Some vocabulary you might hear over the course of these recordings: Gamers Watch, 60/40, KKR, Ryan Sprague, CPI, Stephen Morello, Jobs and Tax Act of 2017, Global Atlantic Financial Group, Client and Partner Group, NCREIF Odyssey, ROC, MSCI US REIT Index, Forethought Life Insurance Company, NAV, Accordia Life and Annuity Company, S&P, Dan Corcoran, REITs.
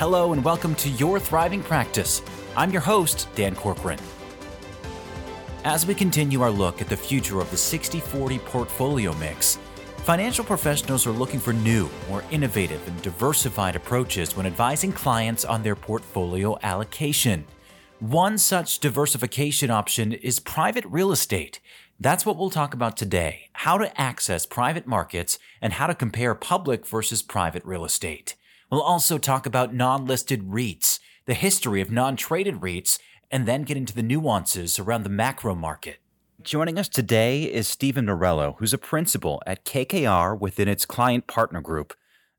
Hello and welcome to Your Thriving Practice. I'm your host, Dan Corcoran. As we continue our look at the future of the 60/40 portfolio mix, financial professionals are looking for new, more innovative, and diversified approaches when advising clients on their portfolio allocation. One such diversification option is private real estate. That's what we'll talk about today, how to access private markets and how to compare public versus private real estate. We'll also talk about non-listed REITs, the history of non-traded REITs, and then get into the nuances around the macro market. Joining us today is Stephen Morello, who's a principal at KKR within its client partner group.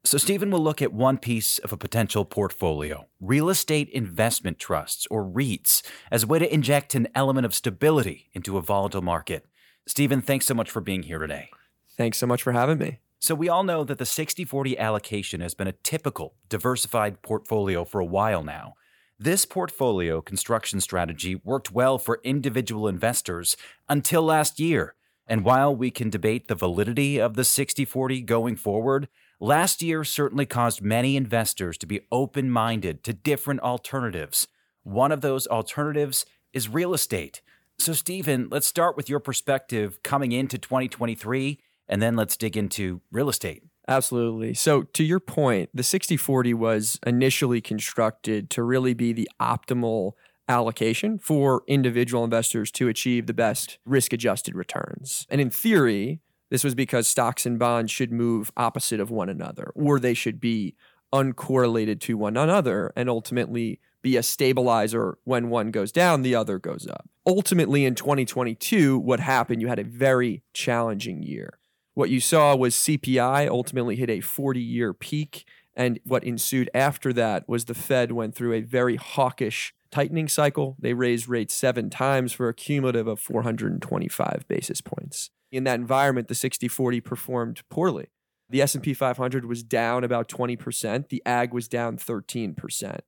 So Stephen will look at one piece of a potential portfolio, real estate investment trusts, or REITs, as a way to inject an element of stability into a volatile market. Stephen, thanks so much for being here today. Thanks so much for having me. So we all know that the 60/40 allocation has been a typical diversified portfolio for a while now. This portfolio construction strategy worked well for individual investors until last year. And while we can debate the validity of the 60/40 going forward, last year certainly caused many investors to be open-minded to different alternatives. One of those alternatives is real estate. So, Stephen, let's start with your perspective coming into 2023, and then let's dig into real estate. Absolutely. So, to your point, the 60/40 was initially constructed to really be the optimal allocation for individual investors to achieve the best risk-adjusted returns. And in theory, this was because stocks and bonds should move opposite of one another, or they should be uncorrelated to one another and ultimately be a stabilizer. When one goes down, the other goes up. Ultimately, in 2022, what happened, you had a very challenging year. What you saw was CPI ultimately hit a 40-year peak, and what ensued after that was the Fed went through a very hawkish tightening cycle. They raised rates 7 times for a cumulative of 425 basis points. In that environment, the 60/40 performed poorly. The S&P 500 was down about 20%. The ag was down 13%.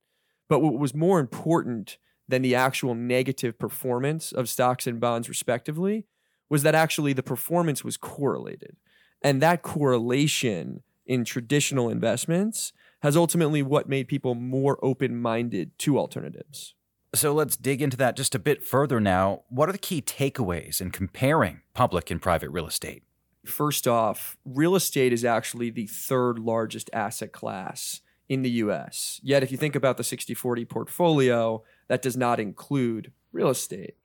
But what was more important than the actual negative performance of stocks and bonds respectively was that actually the performance was correlated. And that correlation in traditional investments has ultimately what made people more open-minded to alternatives. So let's dig into that just a bit further now. What are the key takeaways in comparing public and private real estate? First off, real estate is actually the third largest asset class in the U.S. Yet if you think about the 60/40 portfolio, that does not include real estate.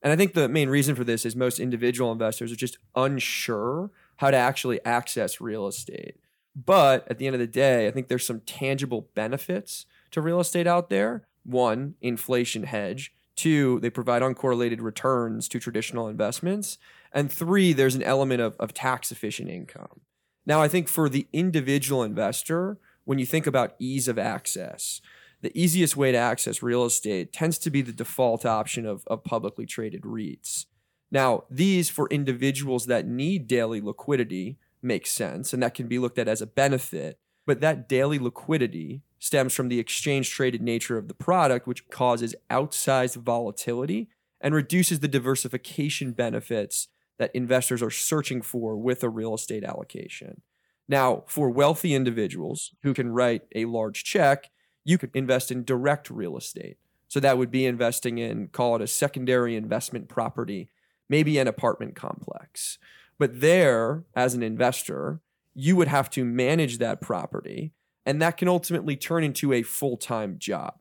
And I think the main reason for this is most individual investors are just unsure how to actually access real estate. But at the end of the day, I think there's some tangible benefits to real estate out there. 1, inflation hedge. 2, they provide uncorrelated returns to traditional investments. And 3, there's an element of tax-efficient income. Now, I think for the individual investor, when you think about ease of access, the easiest way to access real estate tends to be the default option of publicly traded REITs. Now, these for individuals that need daily liquidity makes sense, and that can be looked at as a benefit. But that daily liquidity stems from the exchange-traded nature of the product, which causes outsized volatility and reduces the diversification benefits that investors are searching for with a real estate allocation. Now, for wealthy individuals who can write a large check, you could invest in direct real estate. So that would be investing in, call it a secondary investment property, maybe an apartment complex. But there, as an investor, you would have to manage that property, and that can ultimately turn into a full-time job.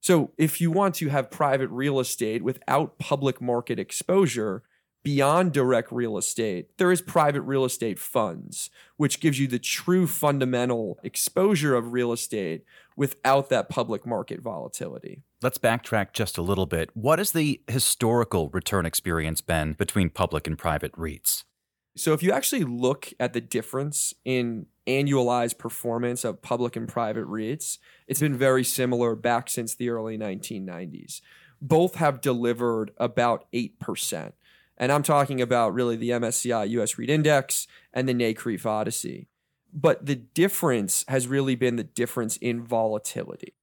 So if you want to have private real estate without public market exposure beyond direct real estate, there is private real estate funds, which gives you the true fundamental exposure of real estate without that public market volatility. Let's backtrack just a little bit. What has the historical return experience been between public and private REITs? So if you actually look at the difference in annualized performance of public and private REITs, it's been very similar back since the early 1990s. Both have delivered about 8%. And I'm talking about really the MSCI US REIT Index and the NCREIF Odyssey. But the difference has really been the difference in volatility,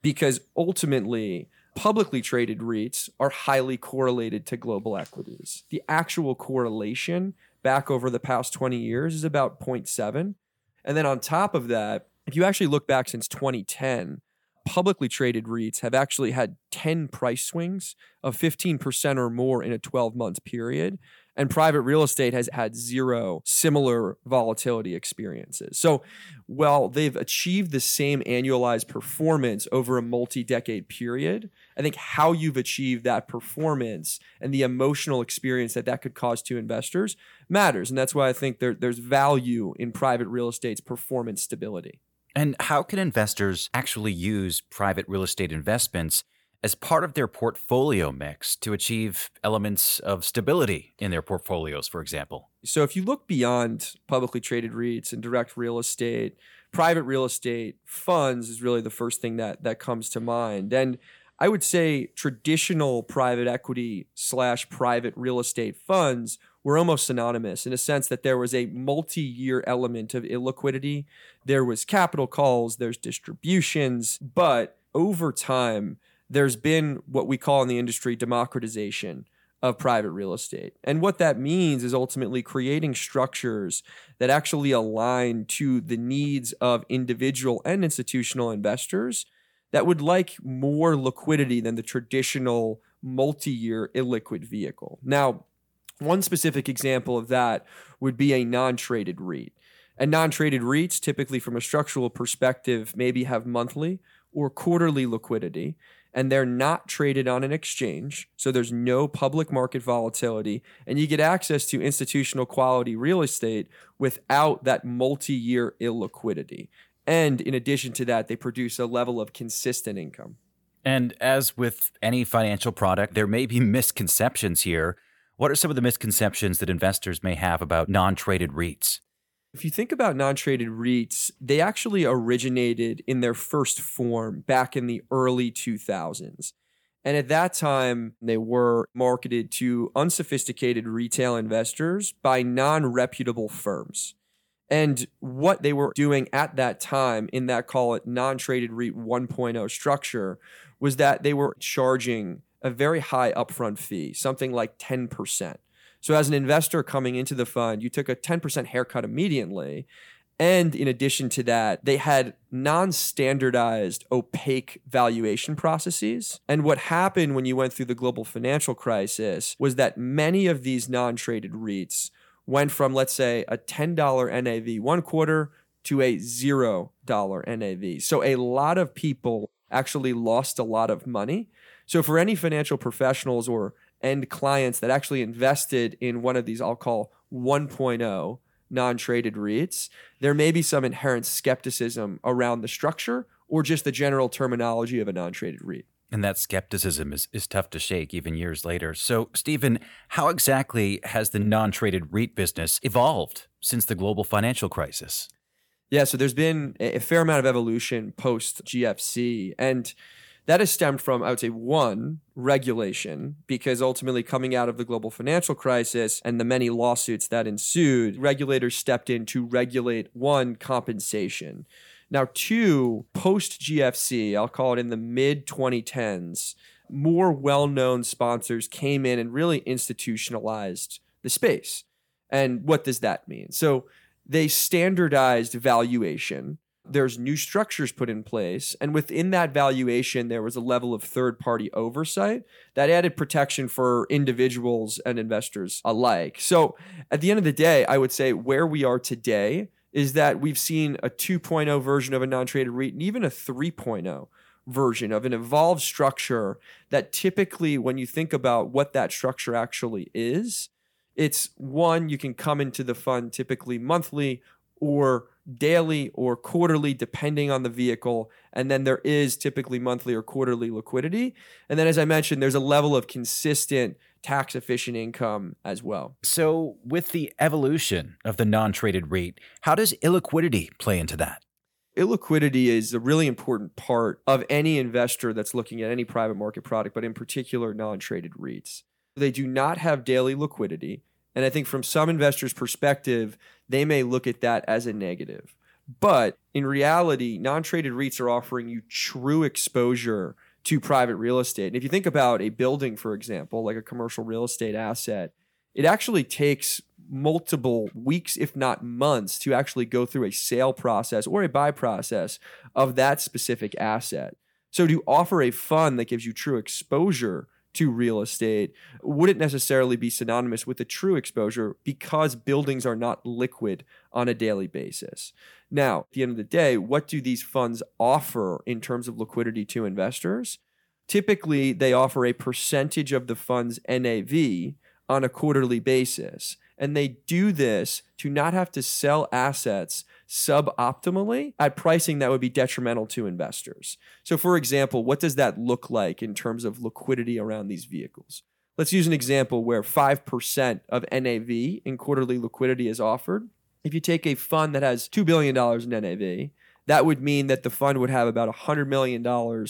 because ultimately publicly traded REITs are highly correlated to global equities. The actual correlation back over the past 20 years is about 0.7. And then on top of that, if you actually look back since 2010, publicly traded REITs have actually had 10 price swings of 15% or more in a 12-month period. And private real estate has had zero similar volatility experiences. So while they've achieved the same annualized performance over a multi-decade period, I think how you've achieved that performance and the emotional experience that that could cause to investors matters. And that's why I think there's value in private real estate's performance stability. And how can investors actually use private real estate investments as part of their portfolio mix to achieve elements of stability in their portfolios, for example? So if you look beyond publicly traded REITs and direct real estate, private real estate funds is really the first thing that comes to mind. And I would say traditional private equity / private real estate funds were almost synonymous in a sense that there was a multi-year element of illiquidity. There was capital calls, there's distributions, but over time, there's been what we call in the industry democratization of private real estate. And what that means is ultimately creating structures that actually align to the needs of individual and institutional investors that would like more liquidity than the traditional multi-year illiquid vehicle. Now, one specific example of that would be a non-traded REIT. And non-traded REITs typically from a structural perspective maybe have monthly or quarterly liquidity, and they're not traded on an exchange, so there's no public market volatility, and you get access to institutional quality real estate without that multi-year illiquidity. And in addition to that, they produce a level of consistent income. And as with any financial product, there may be misconceptions here. What are some of the misconceptions that investors may have about non-traded REITs? If you think about non-traded REITs, they actually originated in their first form back in the early 2000s. And at that time, they were marketed to unsophisticated retail investors by non-reputable firms. And what they were doing at that time in that, call it, non-traded REIT 1.0 structure was that they were charging a very high upfront fee, something like 10%. So as an investor coming into the fund, you took a 10% haircut immediately. And in addition to that, they had non-standardized, opaque valuation processes. And what happened when you went through the global financial crisis was that many of these non-traded REITs went from, let's say, a $10 NAV one quarter to a $0 NAV. So a lot of people actually lost a lot of money. So for any financial professionals or end clients that actually invested in one of these, I'll call 1.0 non-traded REITs, there may be some inherent skepticism around the structure or just the general terminology of a non-traded REIT. And that skepticism is tough to shake even years later. So, Stephen, how exactly has the non-traded REIT business evolved since the global financial crisis? Yeah, so there's been a fair amount of evolution post-GFC. And that has stemmed from, I would say, one, regulation, because ultimately coming out of the global financial crisis and the many lawsuits that ensued, regulators stepped in to regulate, one, compensation. Now, two, post-GFC, I'll call it in the mid-2010s, more well-known sponsors came in and really institutionalized the space. And what does that mean? So they standardized valuation. There's new structures put in place. And within that valuation, there was a level of third-party oversight that added protection for individuals and investors alike. So at the end of the day, I would say where we are today is that we've seen a 2.0 version of a non-traded REIT and even a 3.0 version of an evolved structure that typically, when you think about what that structure actually is, it's one, you can come into the fund typically monthly or daily or quarterly, depending on the vehicle. And then there is typically monthly or quarterly liquidity. And then, as I mentioned, there's a level of consistent tax-efficient income as well. So with the evolution of the non-traded REIT, how does illiquidity play into that? Illiquidity is a really important part of any investor that's looking at any private market product, but in particular, non-traded REITs. They do not have daily liquidity. And I think from some investors' perspective, they may look at that as a negative. But in reality, non-traded REITs are offering you true exposure to private real estate. And if you think about a building, for example, like a commercial real estate asset, it actually takes multiple weeks, if not months, to actually go through a sale process or a buy process of that specific asset. So to offer a fund that gives you true exposure to real estate wouldn't necessarily be synonymous with the true exposure because buildings are not liquid on a daily basis. Now, at the end of the day, what do these funds offer in terms of liquidity to investors? Typically, they offer a percentage of the fund's NAV on a quarterly basis. And they do this to not have to sell assets suboptimally at pricing that would be detrimental to investors. So for example, what does that look like in terms of liquidity around these vehicles? Let's use an example where 5% of NAV in quarterly liquidity is offered. If you take a fund that has $2 billion in NAV, that would mean that the fund would have about $100 million of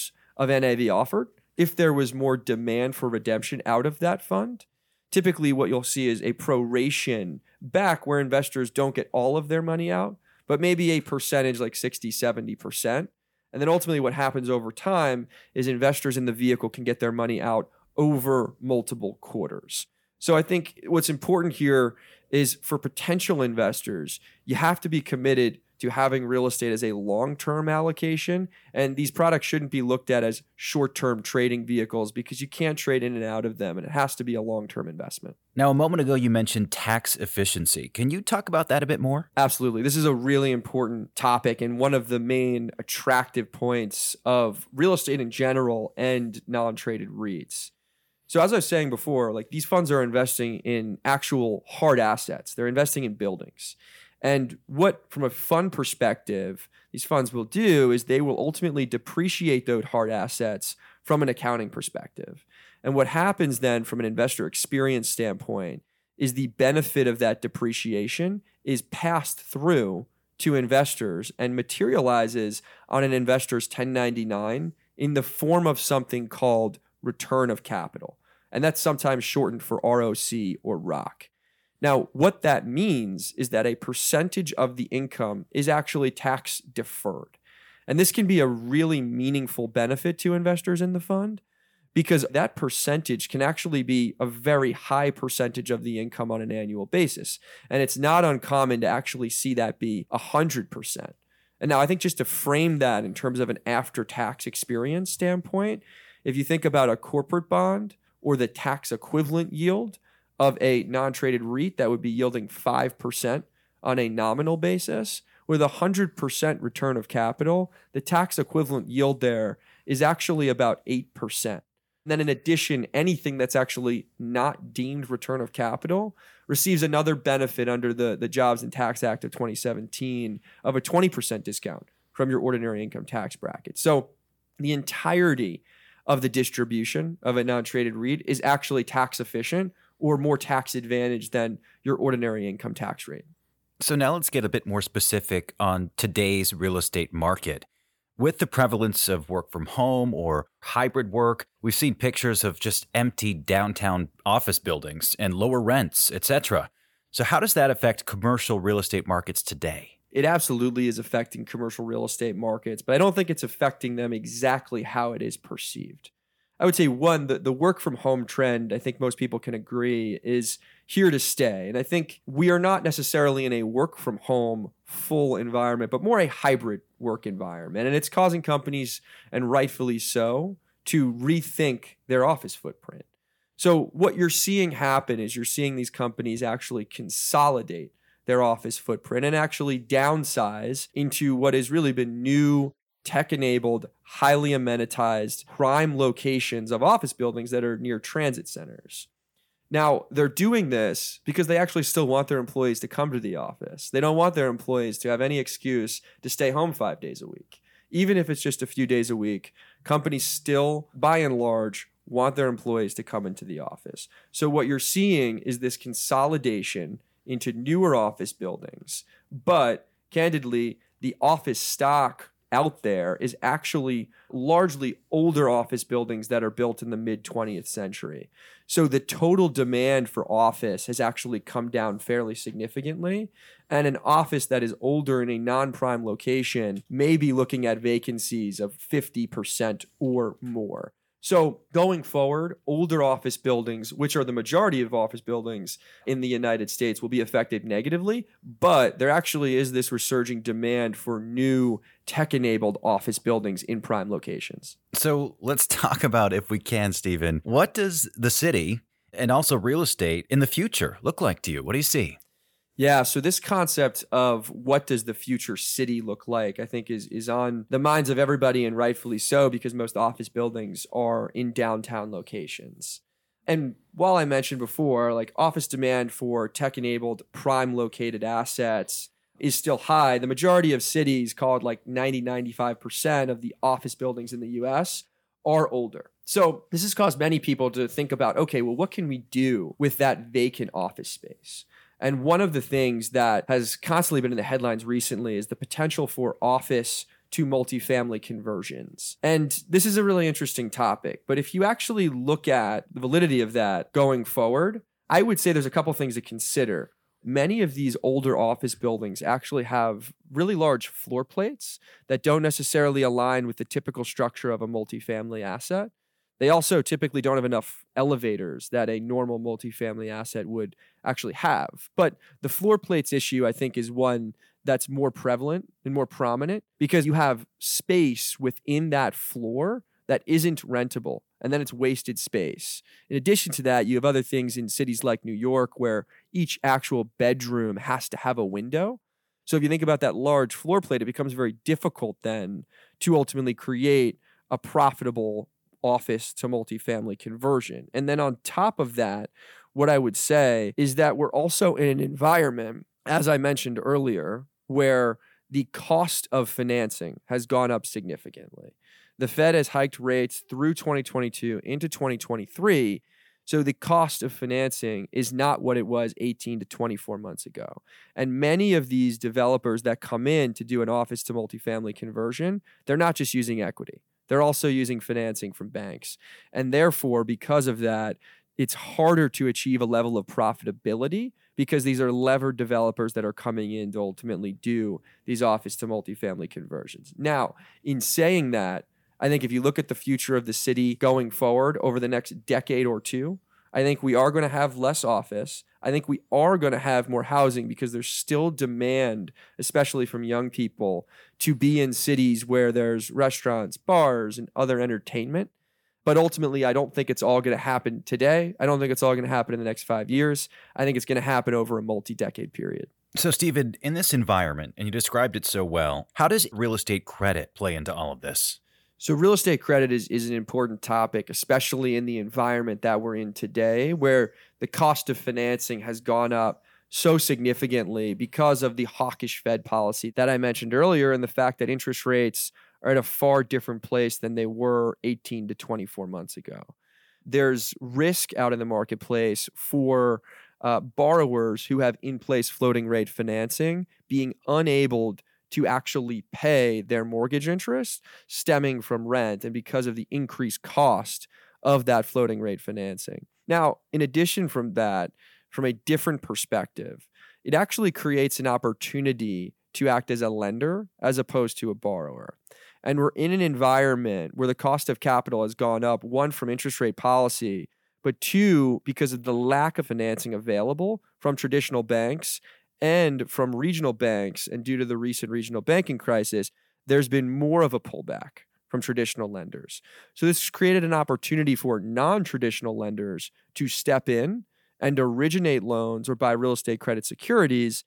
NAV offered if there was more demand for redemption out of that fund. Typically, what you'll see is a proration back where investors don't get all of their money out, but maybe a percentage like 60, 70%. And then ultimately what happens over time is investors in the vehicle can get their money out over multiple quarters. So I think what's important here is for potential investors, you have to be committed to having real estate as a long-term allocation. And these products shouldn't be looked at as short-term trading vehicles because you can't trade in and out of them, and it has to be a long-term investment. Now, a moment ago, you mentioned tax efficiency. Can you talk about that a bit more? Absolutely. This is a really important topic and one of the main attractive points of real estate in general and non-traded REITs. So as I was saying before, like these funds are investing in actual hard assets. They're investing in buildings. And what, from a fund perspective, these funds will do is they will ultimately depreciate those hard assets from an accounting perspective. And what happens then from an investor experience standpoint is the benefit of that depreciation is passed through to investors and materializes on an investor's 1099 in the form of something called return of capital. And that's sometimes shortened for ROC or ROC. Now, what that means is that a percentage of the income is actually tax deferred. And this can be a really meaningful benefit to investors in the fund because that percentage can actually be a very high percentage of the income on an annual basis. And it's not uncommon to actually see that be 100%. And now I think just to frame that in terms of an after-tax experience standpoint, if you think about a corporate bond or the tax equivalent yield of a non-traded REIT that would be yielding 5% on a nominal basis. With 100% return of capital, the tax equivalent yield there is actually about 8%. And then in addition, anything that's actually not deemed return of capital receives another benefit under the Jobs and Tax Act of 2017 of a 20% discount from your ordinary income tax bracket. So the entirety of the distribution of a non-traded REIT is actually tax efficient or more tax advantage than your ordinary income tax rate. So now let's get a bit more specific on today's real estate market. With the prevalence of work from home or hybrid work, we've seen pictures of just empty downtown office buildings and lower rents, etc. So how does that affect commercial real estate markets today? It absolutely is affecting commercial real estate markets, but I don't think it's affecting them exactly how it is perceived. I would say, one, the work from home trend, I think most people can agree, is here to stay. And I think we are not necessarily in a work from home full environment, but more a hybrid work environment. And it's causing companies, and rightfully so, to rethink their office footprint. So what you're seeing happen is you're seeing these companies actually consolidate their office footprint and actually downsize into what has really been new tech-enabled, highly amenitized prime locations of office buildings that are near transit centers. Now, they're doing this because they actually still want their employees to come to the office. They don't want their employees to have any excuse to stay home 5 days a week. Even if it's just a few days a week, companies still, by and large, want their employees to come into the office. So what you're seeing is this consolidation into newer office buildings. But candidly, the office stock out there is actually largely older office buildings that are built in the mid-20th century. So the total demand for office has actually come down fairly significantly. And an office that is older in a non-prime location may be looking at vacancies of 50% or more. So going forward, older office buildings, which are the majority of office buildings in the United States, will be affected negatively. But there actually is this resurging demand for new tech-enabled office buildings in prime locations. So let's talk about, if we can, Stephen, what does the city and also real estate in the future look like to you? What do you see? Yeah, so this concept of what does the future city look like, I think is on the minds of everybody, and rightfully so, because most office buildings are in downtown locations. And while I mentioned before, like, office demand for tech-enabled prime located assets is still high. The majority of cities, called like 90-95% of the office buildings in the US, are older. So this has caused many people to think about, okay, well, what can we do with that vacant office space? And one of the things that has constantly been in the headlines recently is the potential for office to multifamily conversions. And this is a really interesting topic. But if you actually look at the validity of that going forward, I would say there's a couple things to consider. Many of these older office buildings actually have really large floor plates that don't necessarily align with the typical structure of a multifamily asset. They also typically don't have enough elevators that a normal multifamily asset would actually have. But the floor plates issue, I think, is one that's more prevalent and more prominent, because you have space within that floor that isn't rentable, and then it's wasted space. In addition to that, you have other things in cities like New York where each actual bedroom has to have a window. So if you think about that large floor plate, it becomes very difficult then to ultimately create a profitable office to multifamily conversion. And then on top of that, what I would say is that we're also in an environment, as I mentioned earlier, where the cost of financing has gone up significantly. The Fed has hiked rates through 2022 into 2023. So the cost of financing is not what it was 18 to 24 months ago. And many of these developers that come in to do an office to multifamily conversion, they're not just using equity. They're also using financing from banks. And therefore, because of that, it's harder to achieve a level of profitability, because these are levered developers that are coming in to ultimately do these office to multifamily conversions. Now, in saying that, I think if you look at the future of the city going forward over the next decade or two, I think we are going to have less office. I think we are going to have more housing, because there's still demand, especially from young people, to be in cities where there's restaurants, bars, and other entertainment. But ultimately, I don't think it's all going to happen today. I don't think it's all going to happen in the next 5 years. I think it's going to happen over a multi-decade period. So, Stephen, in this environment, and you described it so well, how does real estate credit play into all of this? So real estate credit is an important topic, especially in the environment that we're in today, where the cost of financing has gone up so significantly because of the hawkish Fed policy that I mentioned earlier, and the fact that interest rates are at a far different place than they were 18 to 24 months ago. There's risk out in the marketplace for borrowers who have in-place floating rate financing being unable to actually pay their mortgage interest stemming from rent, and because of the increased cost of that floating rate financing. Now, in addition from that, from a different perspective, it actually creates an opportunity to act as a lender as opposed to a borrower. And we're in an environment where the cost of capital has gone up, one, from interest rate policy, but two, because of the lack of financing available from traditional banks and from regional banks, and due to the recent regional banking crisis, there's been more of a pullback from traditional lenders. So this created an opportunity for non-traditional lenders to step in and originate loans or buy real estate credit securities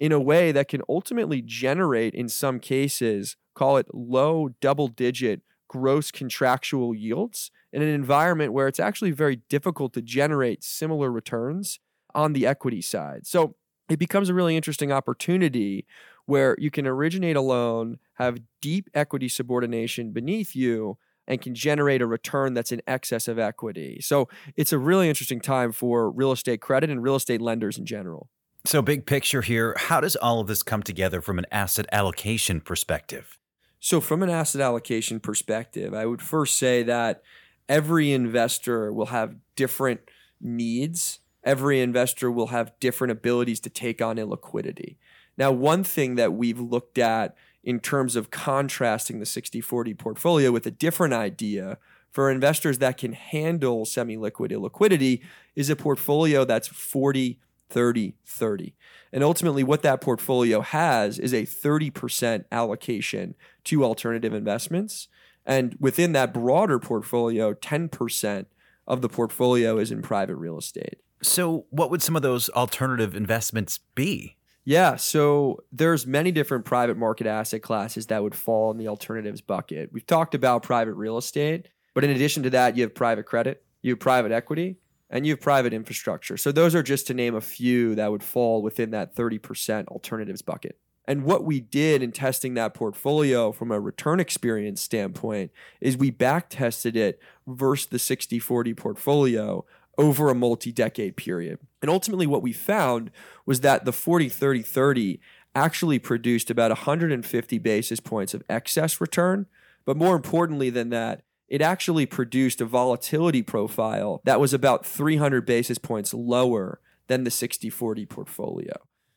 in a way that can ultimately generate, in some cases, call it low double-digit gross contractual yields in an environment where it's actually very difficult to generate similar returns on the equity side. So it becomes a really interesting opportunity where you can originate a loan, have deep equity subordination beneath you, and can generate a return that's in excess of equity. So it's a really interesting time for real estate credit and real estate lenders in general. So big picture here, how does all of this come together from an asset allocation perspective? So from an asset allocation perspective, I would first say that every investor will have different needs. Every investor will have different abilities to take on illiquidity. Now, one thing that we've looked at in terms of contrasting the 60-40 portfolio with a different idea for investors that can handle semi-liquid illiquidity is a portfolio that's 40-30-30. And ultimately what that portfolio has is a 30% allocation to alternative investments. And within that broader portfolio, 10% of the portfolio is in private real estate. So what would some of those alternative investments be? Yeah, so there's many different private market asset classes that would fall in the alternatives bucket. We've talked about private real estate, but in addition to that, you have private credit, you have private equity, and you have private infrastructure. So those are just to name a few that would fall within that 30% alternatives bucket. And what we did in testing that portfolio from a return experience standpoint is we back tested it versus the 60-40 portfolio over a multi-decade period. And ultimately what we found was that the 40-30-30 actually produced about 150 basis points of excess return. But more importantly than that, it actually produced a volatility profile that was about 300 basis points lower than the 60-40 portfolio.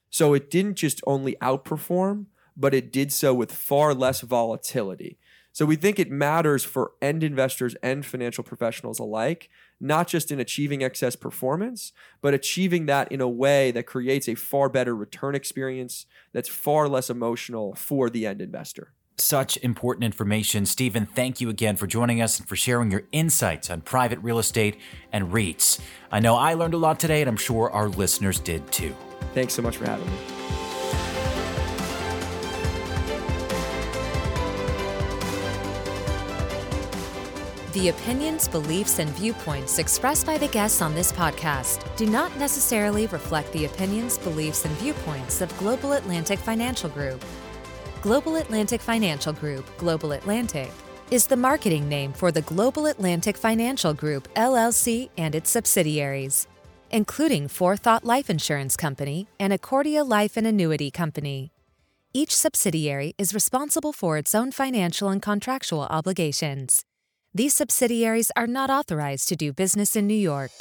So it didn't just only outperform, but it did so with far less volatility. So we think it matters for end investors and financial professionals alike, not just in achieving excess performance, but achieving that in a way that creates a far better return experience that's far less emotional for the end investor. Such important information. Stephen, thank you again for joining us and for sharing your insights on private real estate and REITs. I know I learned a lot today, and I'm sure our listeners did too. Thanks so much for having me. The opinions, beliefs, and viewpoints expressed by the guests on this podcast do not necessarily reflect the opinions, beliefs, and viewpoints of Global Atlantic Financial Group. Global Atlantic Financial Group, Global Atlantic, is the marketing name for the Global Atlantic Financial Group, LLC, and its subsidiaries, including Forethought Life Insurance Company and Accordia Life and Annuity Company. Each subsidiary is responsible for its own financial and contractual obligations. These subsidiaries are not authorized to do business in New York.